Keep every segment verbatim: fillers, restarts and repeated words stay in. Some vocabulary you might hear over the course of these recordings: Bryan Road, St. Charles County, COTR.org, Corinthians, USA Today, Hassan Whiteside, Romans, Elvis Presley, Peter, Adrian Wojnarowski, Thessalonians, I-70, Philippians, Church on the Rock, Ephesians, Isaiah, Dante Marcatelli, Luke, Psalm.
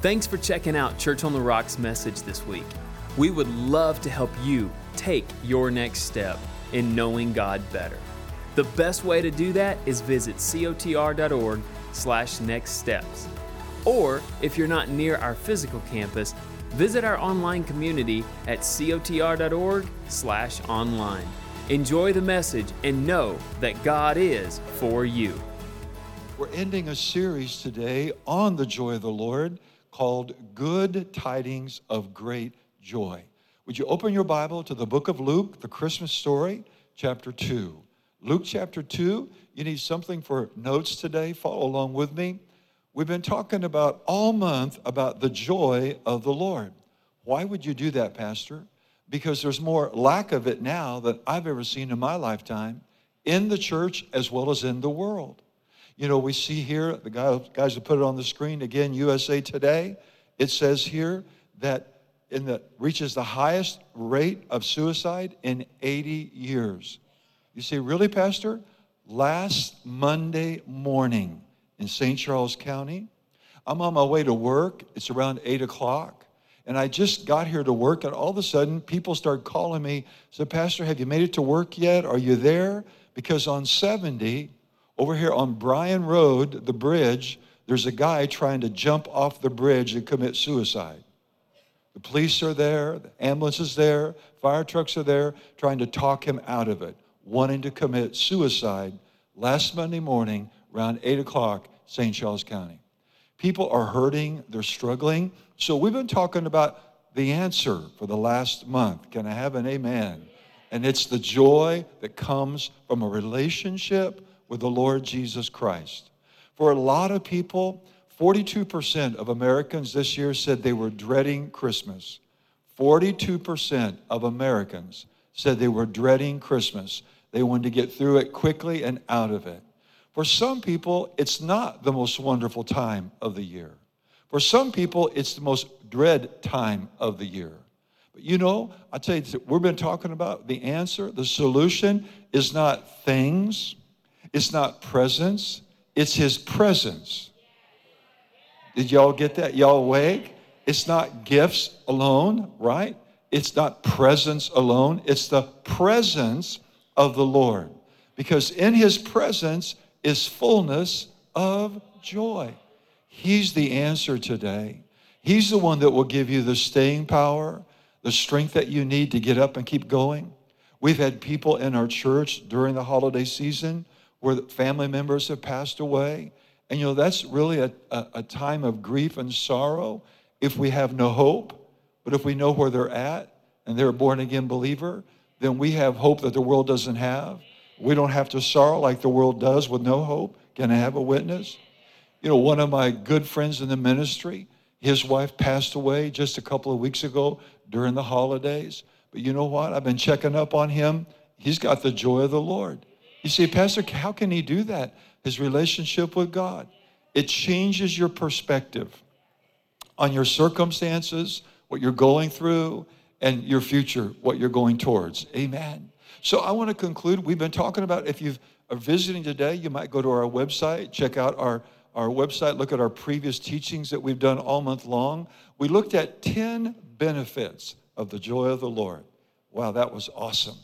Thanks for checking out Church on the Rock's message this week. We would love to help you take your next step in knowing God better. The best way to do that is visit C O T R dot org slash next steps. Or if you're not near our physical campus, visit our online community at C O T R dot org slash online. Enjoy the message and know that God is for you. We're ending a series today on the joy of the Lord called Good Tidings of Great Joy. Would you open your Bible to the book of Luke, the Christmas story, chapter two. Luke chapter two, you need something for notes today. Follow along with me. We've been talking about all month about the joy of the Lord. Why would you do that, Pastor? Because there's more lack of it now than I've ever seen in my lifetime in the church as well as in the world. You know, we see here, the guys who put it on the screen, again, U S A Today, it says here that in the reaches the highest rate of suicide in eighty years. You say, really, Pastor? Last Monday morning in Saint Charles County, I'm on my way to work. It's around eight o'clock. And I just got here to work, and all of a sudden, people start calling me. So, Pastor, have you made it to work yet? Are you there? Because on seventy, over here on Bryan Road, the bridge, there's a guy trying to jump off the bridge and commit suicide. The police are there, the ambulance is there, fire trucks are there, trying to talk him out of it, wanting to commit suicide last Monday morning around eight o'clock, Saint Charles County. People are hurting, they're struggling. So we've been talking about the answer for the last month. Can I have an amen? And it's the joy that comes from a relationship with the Lord Jesus Christ. For a lot of people, forty-two percent of Americans this year said they were dreading Christmas. forty-two percent of Americans said they were dreading Christmas. They wanted to get through it quickly and out of it. For some people, it's not the most wonderful time of the year. For some people, it's the most dread time of the year. But you know, I tell you, we've been talking about the answer. The solution is not things. It's not presents. It's His presence. Did y'all get that? Y'all awake? It's not gifts alone, right? It's not presents alone. It's the presence of the Lord. Because in His presence is fullness of joy. He's the answer today. He's the one that will give you the staying power, the strength that you need to get up and keep going. We've had people in our church during the holiday season where family members have passed away. And, you know, that's really a, a, a time of grief and sorrow if we have no hope. But if we know where they're at and they're a born-again believer, then we have hope that the world doesn't have. We don't have to sorrow like the world does with no hope. Can I have a witness? You know, one of my good friends in the ministry, his wife passed away just a couple of weeks ago during the holidays. But you know what? I've been checking up on him. He's got the joy of the Lord. You see, Pastor, how can he do that? His relationship with God. It changes your perspective on your circumstances, what you're going through, and your future, what you're going towards. Amen. So I want to conclude. We've been talking about, if you are visiting today, you might go to our website, check out our, our website, look at our previous teachings that we've done all month long. We looked at ten benefits of the joy of the Lord. Wow, that was awesome.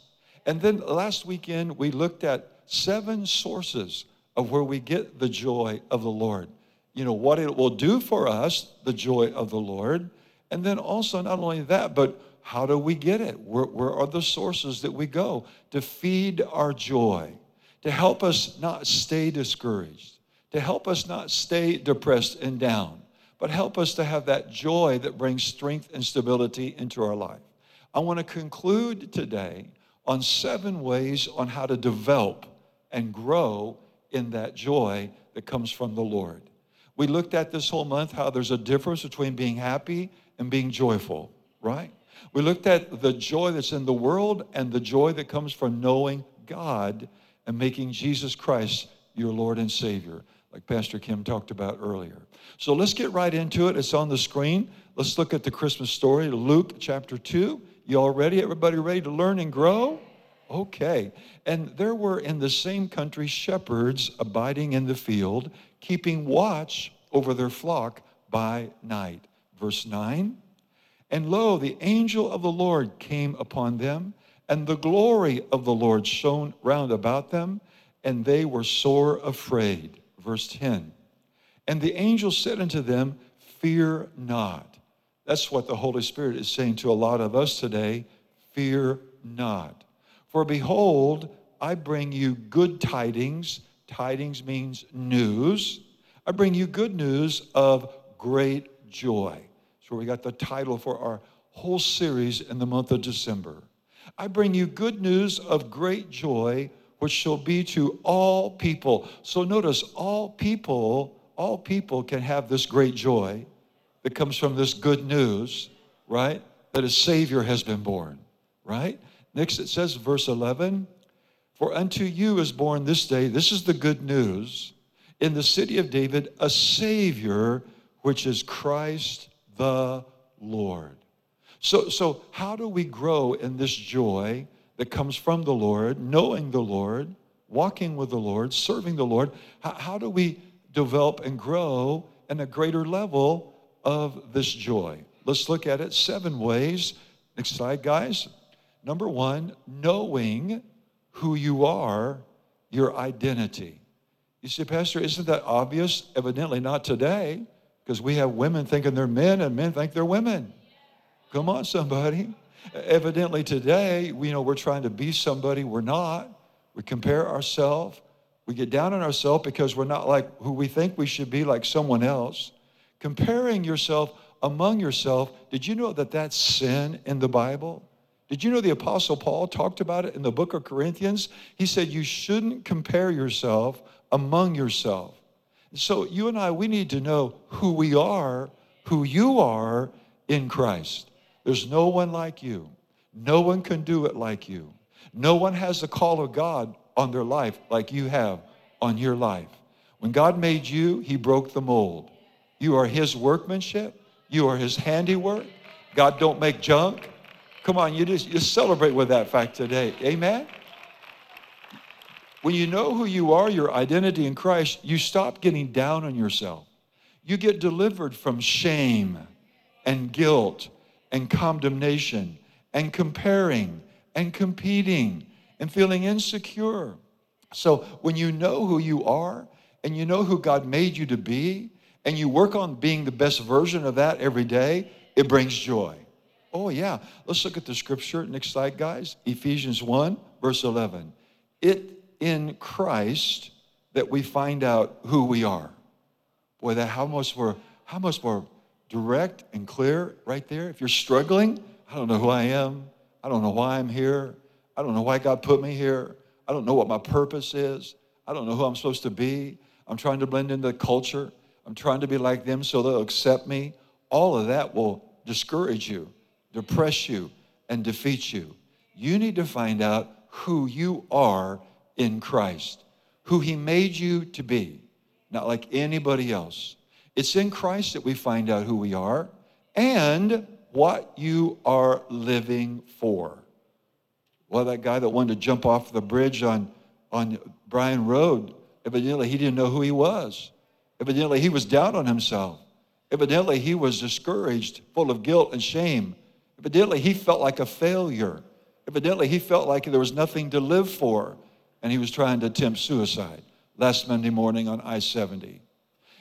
And then last weekend, we looked at seven sources of where we get the joy of the Lord. You know, what it will do for us, the joy of the Lord. And then also, not only that, but how do we get it? Where, where are the sources that we go to feed our joy, to help us not stay discouraged, to help us not stay depressed and down, but help us to have that joy that brings strength and stability into our life? I want to conclude today on seven ways on how to develop and grow in that joy that comes from the Lord. We looked at this whole month how there's a difference between being happy and being joyful, right? We looked at the joy that's in the world and the joy that comes from knowing God and making Jesus Christ your Lord and Savior, like Pastor Kim talked about earlier. So let's get right into it. It's on the screen. Let's look at the Christmas story, Luke chapter two. You all ready? Everybody ready to learn and grow? Okay. And there were in the same country shepherds abiding in the field, keeping watch over their flock by night. Verse nine, and lo, the angel of the Lord came upon them, and the glory of the Lord shone round about them, and they were sore afraid. Verse ten, and the angel said unto them, fear not. That's what the Holy Spirit is saying to a lot of us today. Fear not. For behold, I bring you good tidings. Tidings means news. I bring you good news of great joy. So we got the title for our whole series in the month of December. I bring you good news of great joy, which shall be to all people. So notice, all people, all people can have this great joy that comes from this good news, right? That a Savior has been born, right? Next it says, verse eleven, for unto you is born this day, this is the good news, in the city of David, a Savior, which is Christ the Lord. So, so how do we grow in this joy that comes from the Lord, knowing the Lord, walking with the Lord, serving the Lord? How, how do we develop and grow in a greater level of this joy? Let's look at it seven ways. Next slide, guys. Number one, knowing who you are, your identity. You say, Pastor, isn't that obvious? Evidently not today, because we have women thinking they're men and men think they're women. Come on, somebody. Evidently today, we know we're trying to be somebody we're not. We compare ourselves. We get down on ourselves because we're not like who we think we should be, like someone else. Comparing yourself among yourself, did you know that that's sin in the Bible? Did you know the Apostle Paul talked about it in the book of Corinthians? He said you shouldn't compare yourself among yourself. So you and I, we need to know who we are, who you are in Christ. There's no one like you. No one can do it like you. No one has the call of God on their life like you have on your life. When God made you, he broke the mold. You are his workmanship. You are his handiwork. God don't make junk. Come on, you just you celebrate with that fact today. Amen? When you know who you are, your identity in Christ, you stop getting down on yourself. You get delivered from shame and guilt and condemnation and comparing and competing and feeling insecure. So when you know who you are and you know who God made you to be and you work on being the best version of that every day, it brings joy. Oh, yeah. Let's look at the scripture. Next slide, guys. Ephesians one, verse eleven. It in Christ that we find out who we are. Boy, that how much more, how much more direct and clear right there. If you're struggling, I don't know who I am. I don't know why I'm here. I don't know why God put me here. I don't know what my purpose is. I don't know who I'm supposed to be. I'm trying to blend into the culture. I'm trying to be like them so they'll accept me. All of that will discourage you, depress you, and defeat you. You need to find out who you are in Christ, who he made you to be, not like anybody else. It's in Christ that we find out who we are and what you are living for. Well, that guy that wanted to jump off the bridge on, on Bryan Road, evidently he didn't know who he was. Evidently he was down on himself. Evidently he was discouraged, full of guilt and shame. Evidently, he felt like a failure. Evidently, he felt like there was nothing to live for, and he was trying to attempt suicide last Monday morning on I seventy.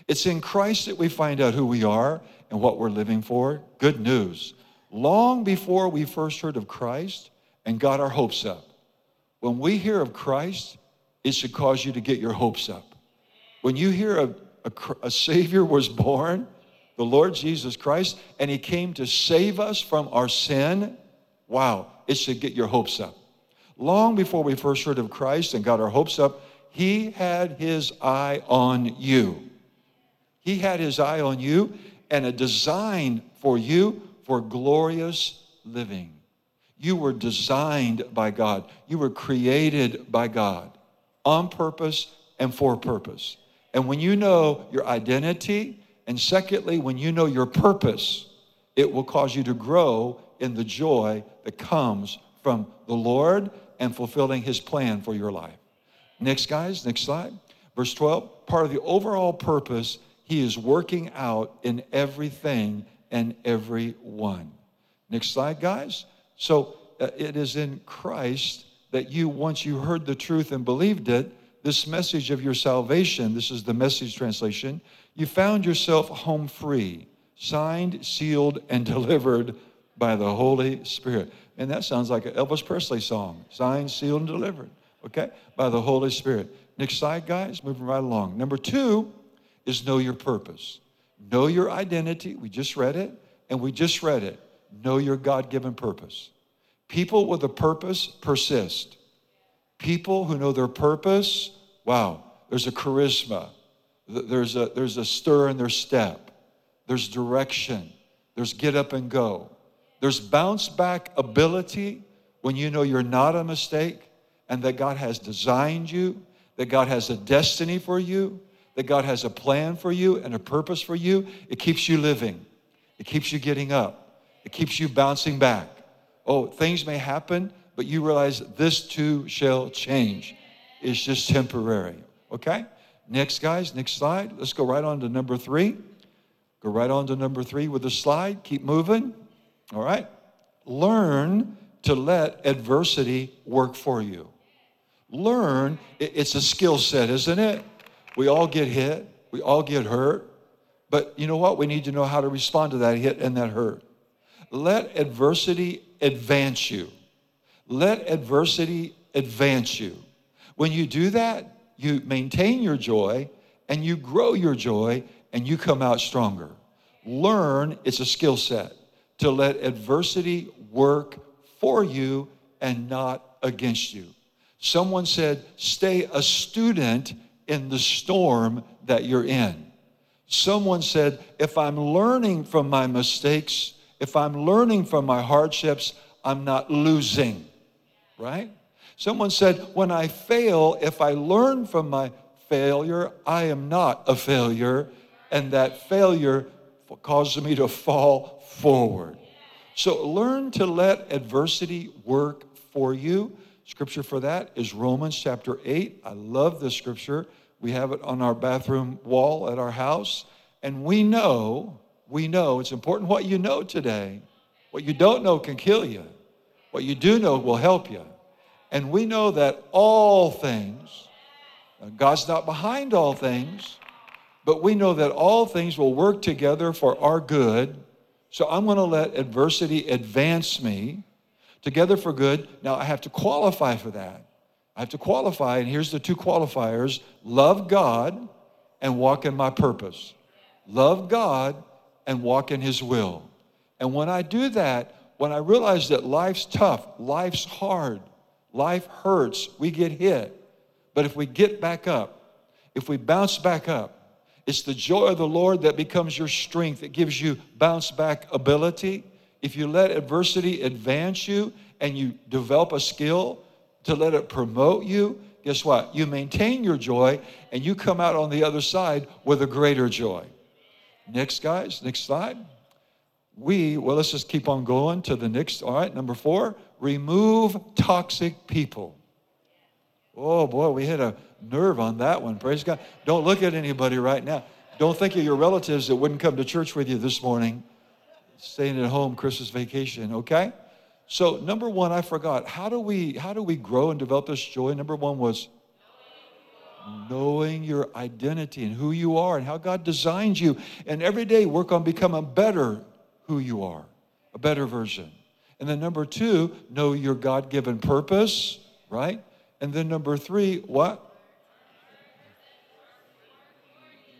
It's in Christ that we find out who we are and what we're living for. Good news. Long before we first heard of Christ and got our hopes up, when we hear of Christ, it should cause you to get your hopes up. When you hear a, a, a Savior was born, the Lord Jesus Christ, and he came to save us from our sin, wow, it should get your hopes up. Long before we first heard of Christ and got our hopes up, he had his eye on you. He had his eye on you and a design for you for glorious living. You were designed by God. You were created by God on purpose and for purpose. And when you know your identity, and secondly, when you know your purpose, it will cause you to grow in the joy that comes from the Lord and fulfilling his plan for your life. Next, guys, next slide. Verse twelve, part of the overall purpose He is working out in everything and everyone. Next slide, guys. So uh, it is in Christ that you, once you heard the truth and believed it, this message of your salvation, this is the Message translation, you found yourself home free, signed, sealed, and delivered by the Holy Spirit. And that sounds like an Elvis Presley song, signed, sealed, and delivered, okay, by the Holy Spirit. Next slide, guys, moving right along. Number two is know your purpose. Know your identity. We just read it, and we just read it. Know your God-given purpose. People with a purpose persist. People who know their purpose, wow, there's a charisma. There's a, there's a stir in their step. There's direction. There's get up and go. There's bounce back ability when you know you're not a mistake and that God has designed you, that God has a destiny for you, that God has a plan for you and a purpose for you. It keeps you living. It keeps you getting up. It keeps you bouncing back. Oh, things may happen, but you realize this too shall change. It's just temporary, okay? Next, guys, next slide. Let's go right on to number three. Go right on to number three with the slide. Keep moving, all right? Learn to let adversity work for you. Learn, it's a skill set, isn't it? We all get hit. We all get hurt. But you know what? We need to know how to respond to that hit and that hurt. Let adversity advance you. Let adversity advance you. When you do that, you maintain your joy and you grow your joy and you come out stronger. Learn, it's a skill set, to let adversity work for you and not against you. Someone said, stay a student in the storm that you're in. Someone said, if I'm learning from my mistakes, if I'm learning from my hardships, I'm not losing, right? Someone said, when I fail, if I learn from my failure, I am not a failure, and that failure causes me to fall forward. So learn to let adversity work for you. Scripture for that is Romans chapter eight. I love this scripture. We have it on our bathroom wall at our house. And we know, we know, it's important what you know today. What you don't know can kill you. What you do know will help you. And we know that all things, God's not behind all things, but we know that all things will work together for our good. So I'm going to let adversity advance me. Together for good. Now, I have to qualify for that. I have to qualify, and here's the two qualifiers. Love God and walk in my purpose. Love God and walk in His will. And when I do that, when I realize that life's tough, life's hard, life hurts, we get hit. But if we get back up, if we bounce back up, it's the joy of the Lord that becomes your strength. It gives you bounce back ability. If you let adversity advance you and you develop a skill to let it promote you, guess what? You maintain your joy and you come out on the other side with a greater joy. Next, guys, next slide. We, well, let's just keep on going to the next. All right, number four, remove toxic people. Oh, boy, we hit a nerve on that one. Praise God. Don't look at anybody right now. Don't think of your relatives that wouldn't come to church with you this morning. Staying at home, Christmas vacation, okay? So number one, I forgot. How do we how do we grow and develop this joy? Number one was knowing your identity and who you are and how God designed you. And every day work on becoming better who you are, a better version. And then number two, know your God-given purpose, right? And then number three, what?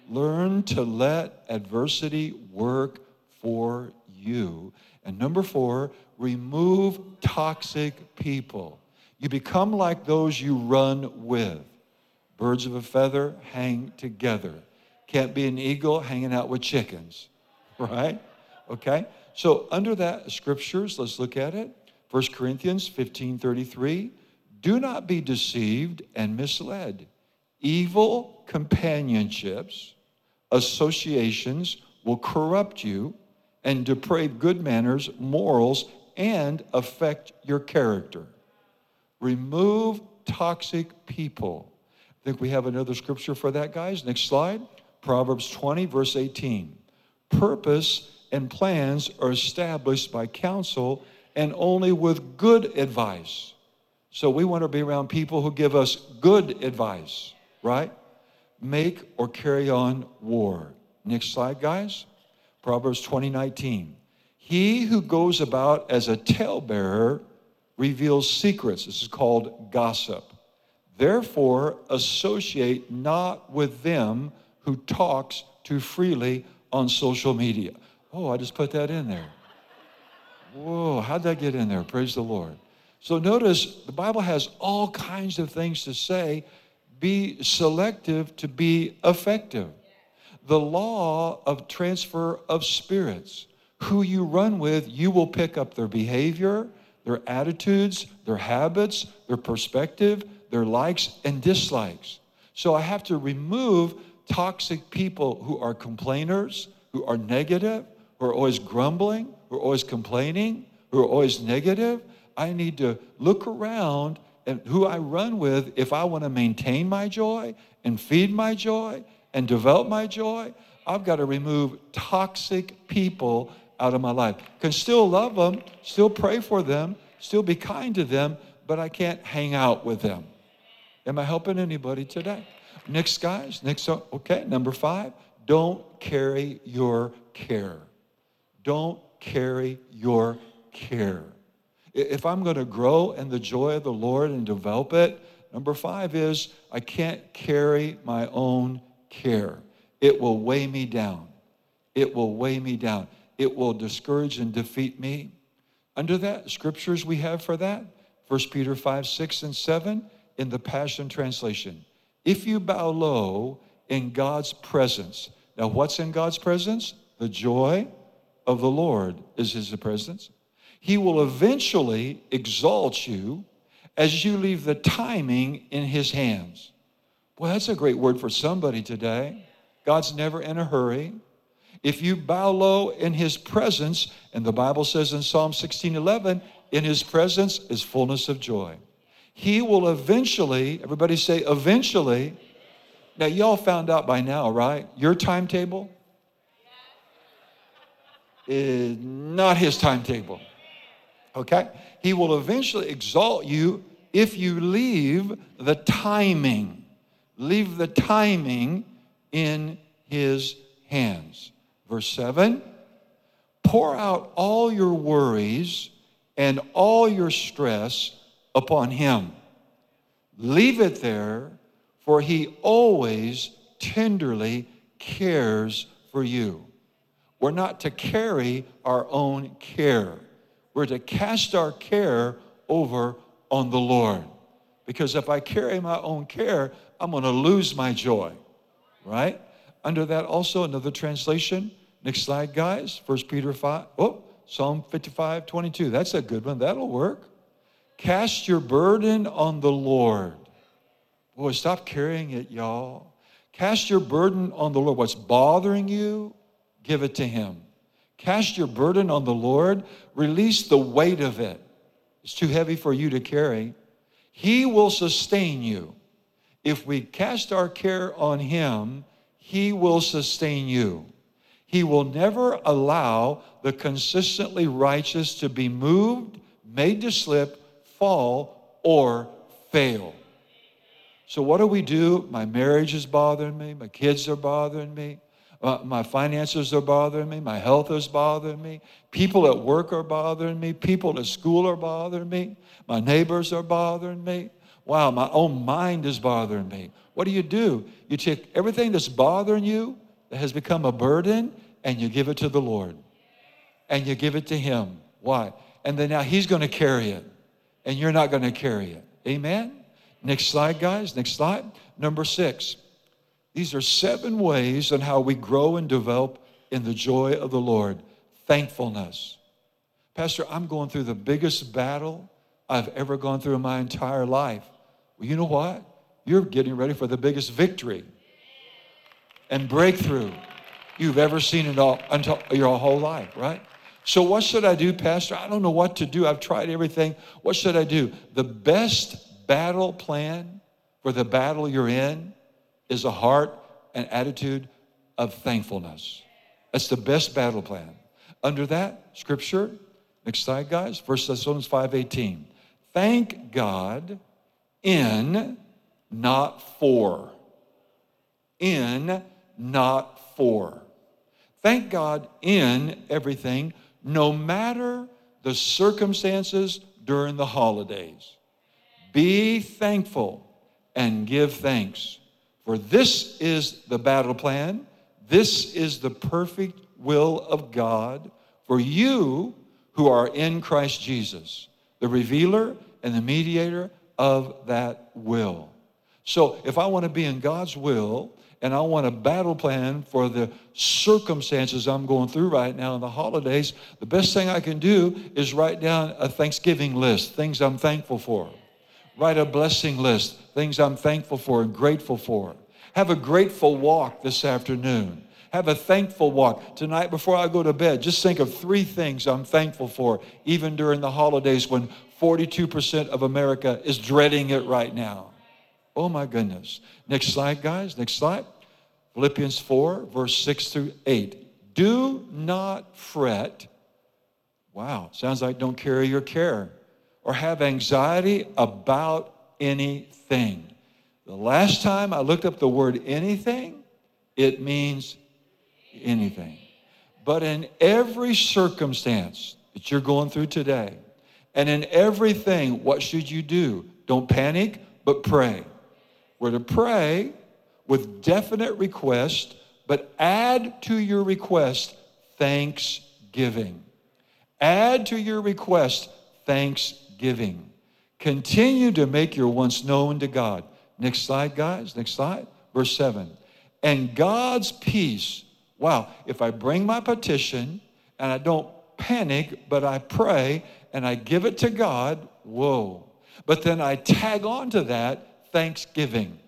Learn to let adversity work for you. And number four, remove toxic people. You become like those you run with. Birds of a feather hang together. Can't be an eagle hanging out with chickens, right? Okay, so under that scriptures, let's look at it. First Corinthians fifteen thirty-three, do not be deceived and misled. Evil companionships, associations will corrupt you and deprave good manners, morals, and affect your character. Remove toxic people. I think we have another scripture for that, guys. Next slide. Proverbs twenty, verse eighteen. Purpose and plans are established by counsel and only with good advice. So we want to be around people who give us good advice, right? Make or carry on war. Next slide, guys. Proverbs twenty nineteen. He who goes about as a talebearer reveals secrets. This is called gossip. Therefore, associate not with them who talks too freely on social media. Oh, I just put that in there. Whoa, how'd that get in there? Praise the Lord. So notice the Bible has all kinds of things to say. Be selective to be effective. The law of transfer of spirits. Who you run with, you will pick up their behavior, their attitudes, their habits, their perspective, their likes and dislikes. So I have to remove toxic people who are complainers, who are negative, who are always grumbling, who are always complaining, who are always negative. I need to look around and who I run with if I want to maintain my joy and feed my joy and develop my joy. I've got to remove toxic people out of my life. Can still love them, still pray for them, still be kind to them, but I can't hang out with them. Am I helping anybody today? Next, guys. Next, okay, number five. Don't carry your care. Don't carry your care. If I'm going to grow in the joy of the Lord and develop it, number five is I can't carry my own care. It will weigh me down. It will weigh me down. It will discourage and defeat me. Under that, scriptures we have for that, First Peter five, six, and seven in the Passion Translation. If you bow low in God's presence. Now, what's in God's presence? The joy of the Lord is his presence. He will eventually exalt you as you leave the timing in his hands. Boy, that's a great word for somebody today. God's never in a hurry. If you bow low in his presence, and the Bible says in Psalm sixteen eleven, in his presence is fullness of joy. He will eventually, everybody say eventually. Now, y'all found out by now, right? Your timetable is not his timetable, okay? He will eventually exalt you if you leave the timing. Leave the timing in his hands. Verse seven, pour out all your worries and all your stress upon him. Leave it there, for he always tenderly cares for you. We're not to carry our own care. We're to cast our care over on the Lord. Because if I carry my own care, I'm going to lose my joy. Right? Under that also, another translation. Next slide, guys. First Peter five. Oh, Psalm fifty-five, twenty-two. That's a good one. That'll work. Cast your burden on the Lord. Boy, stop carrying it, y'all. Cast your burden on the Lord. What's bothering you, give it to him. Cast your burden on the Lord. Release the weight of it. It's too heavy for you to carry. He will sustain you. If we cast our care on him, he will sustain you. He will never allow the consistently righteous to be moved, made to slip, fall, or fail. So what do we do? My marriage is bothering me. My kids are bothering me. Uh, my finances are bothering me. My health is bothering me. People at work are bothering me. People at school are bothering me. My neighbors are bothering me. Wow, my own mind is bothering me. What do you do? You take everything that's bothering you that has become a burden, and you give it to the Lord. And you give it to him. Why? And then now he's going to carry it, and you're not going to carry it. Amen? Next slide, guys. Next slide. Number six. These are seven ways on how we grow and develop in the joy of the Lord. Thankfulness. Pastor, I'm going through the biggest battle I've ever gone through in my entire life. Well, you know what? You're getting ready for the biggest victory and breakthrough you've ever seen in all, until your whole life, right? So what should I do, Pastor? I don't know what to do. I've tried everything. What should I do? The best battle plan for the battle you're in is a heart and attitude of thankfulness. That's the best battle plan. Under that scripture, next slide, guys, First Thessalonians five eighteen. Thank God in, not for. In, not for. Thank God in everything, no matter the circumstances during the holidays. Be thankful and give thanks, for this is the battle plan. This is the perfect will of God for you who are in Christ Jesus, the revealer and the mediator of that will. So if I want to be in God's will, and I want a battle plan for the circumstances I'm going through right now in the holidays, the best thing I can do is write down a Thanksgiving list, things I'm thankful for. Write a blessing list, things I'm thankful for and grateful for. Have a grateful walk this afternoon. Have a thankful walk. Tonight before I go to bed, just think of three things I'm thankful for, even during the holidays when forty-two percent of America is dreading it right now. Oh, my goodness. Next slide, guys. Next slide. Philippians four, verse six through eight. Do not fret. Wow, sounds like don't carry your care or have anxiety about anything. The last time I looked up the word anything, it means anything. But in every circumstance that you're going through today, and in everything, what should you do? Don't panic, but pray. We're to pray with definite request, but add to your request thanksgiving. Add to your request thanksgiving. Continue to make your wants known to God. Next slide, guys. Next slide. Verse seven. And God's peace. Wow. If I bring my petition and I don't panic, but I pray and I give it to God, whoa. But then I tag on to that thanksgiving.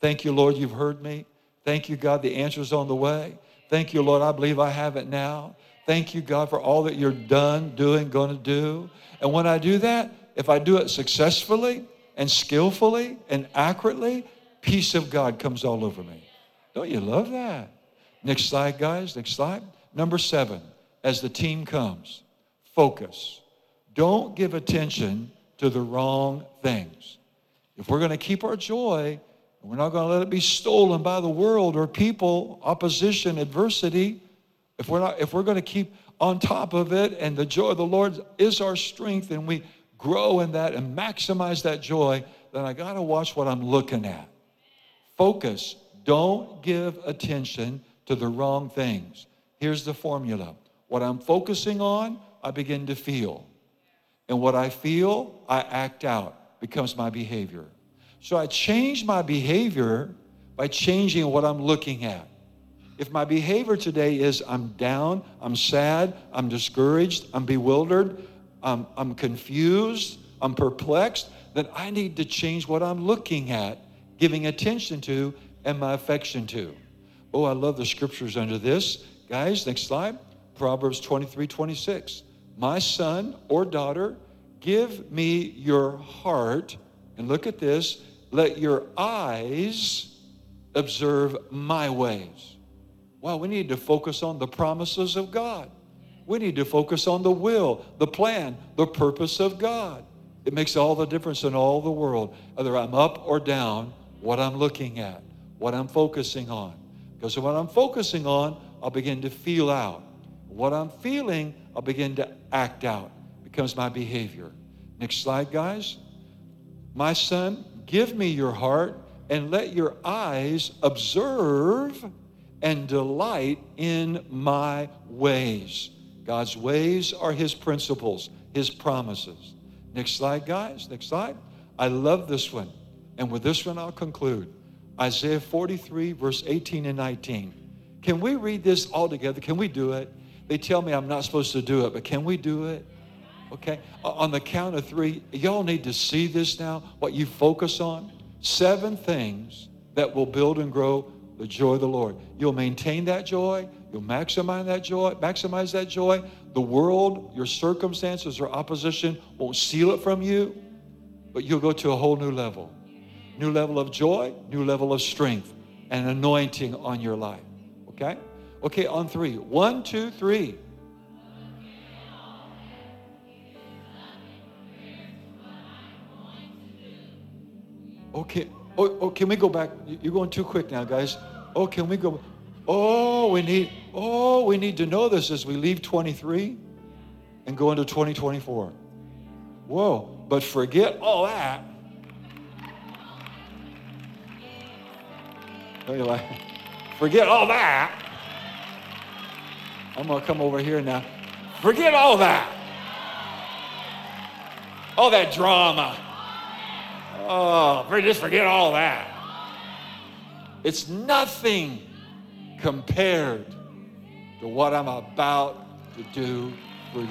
Thank you, Lord, you've heard me. Thank you, God, the answer's on the way. Thank you, Lord, I believe I have it now. Thank you, God, for all that you're done, doing, going to do. And when I do that, if I do it successfully and skillfully and accurately, peace of God comes all over me. Don't you love that? Next slide, guys. Next slide. Number seven, as the team comes, focus. Don't give attention to the wrong things. If we're going to keep our joy, we're not going to let it be stolen by the world or people, opposition, adversity. If we're not, if we're going to keep on top of it, and the joy of the Lord is our strength, and we grow in that and maximize that joy, then I got to watch what I'm looking at. Focus. Don't give attention to the wrong things. Here's the formula. What I'm focusing on, I begin to feel. And what I feel, I act out. Becomes my behavior. So I change my behavior by changing what I'm looking at. If my behavior today is I'm down, I'm sad, I'm discouraged, I'm bewildered, I'm, I'm confused, I'm perplexed, then I need to change what I'm looking at, giving attention to, and my affection to. Oh, I love the scriptures under this. Guys, next slide. Proverbs twenty-three twenty-six. My son or daughter, give me your heart, and look at this, let your eyes observe my ways. Wow, we need to focus on the promises of God. We need to focus on the will, the plan, the purpose of God. It makes all the difference in all the world, whether I'm up or down, what I'm looking at, what I'm focusing on. Because what I'm focusing on, I'll begin to feel out. What I'm feeling, I'll begin to act out. Becomes my behavior. Next slide, guys. My son, give me your heart and let your eyes observe and delight in my ways. God's ways are his principles, his promises. Next slide, guys. Next slide. I love this one. And with this one, I'll conclude. Isaiah forty-three, verse eighteen and nineteen. Can we read this all together? Can we do it? They tell me I'm not supposed to do it, but can we do it? Okay, on the count of three, y'all need to see this now, what you focus on. Seven things that will build and grow the joy of the Lord. You'll maintain that joy. You'll maximize that joy. Maximize that joy. The world, your circumstances or opposition won't steal it from you, but you'll go to a whole new level. New level of joy, new level of strength, and anointing on your life. Okay? Okay, on three. One, two, three. Okay. Oh, oh, can we go back? You're going too quick now, guys. Oh, can we go? Oh, we need, oh, we need to know this as we leave twenty-three and go into twenty twenty-four. Whoa. But forget all that. Don't you like? Forget all that. I'm going to come over here now. Forget all that. All that drama. Oh, just forget all that. It's nothing compared to what I'm about to do for you.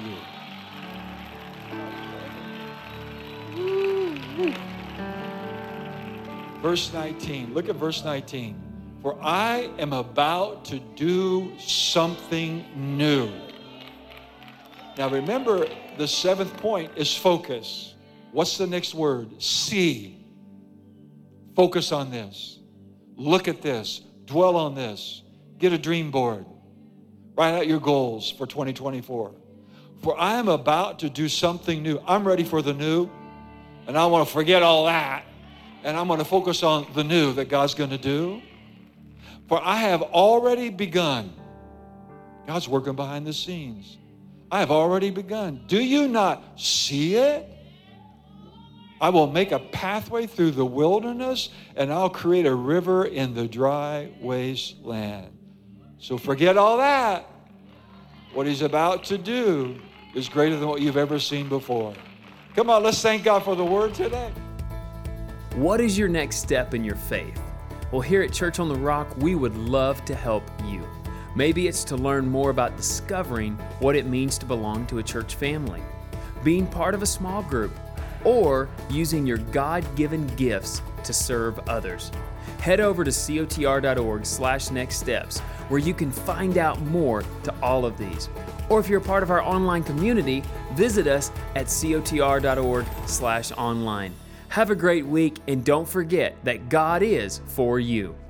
Verse nineteen. Look at verse nineteen. For I am about to do something new. Now remember, the seventh point is focus. What's the next word? See. Focus on this. Look at this. Dwell on this. Get a dream board. Write out your goals for twenty twenty-four. For I am about to do something new. I'm ready for the new, and I want to forget all that, and I'm going to focus on the new that God's going to do. For I have already begun. God's working behind the scenes. I have already begun. Do you not see it? I will make a pathway through the wilderness, and I'll create a river in the dry wasteland. So forget all that. What he's about to do is greater than what you've ever seen before. Come on, let's thank God for the word today. What is your next step in your faith? Well, here at Church on the Rock, we would love to help you. Maybe it's to learn more about discovering what it means to belong to a church family, being part of a small group, or using your God-given gifts to serve others. Head over to C O T R dot org slash next steps, where you can find out more to all of these. Or if you're a part of our online community, visit us at C O T R dot org slash online. Have a great week, and don't forget that God is for you.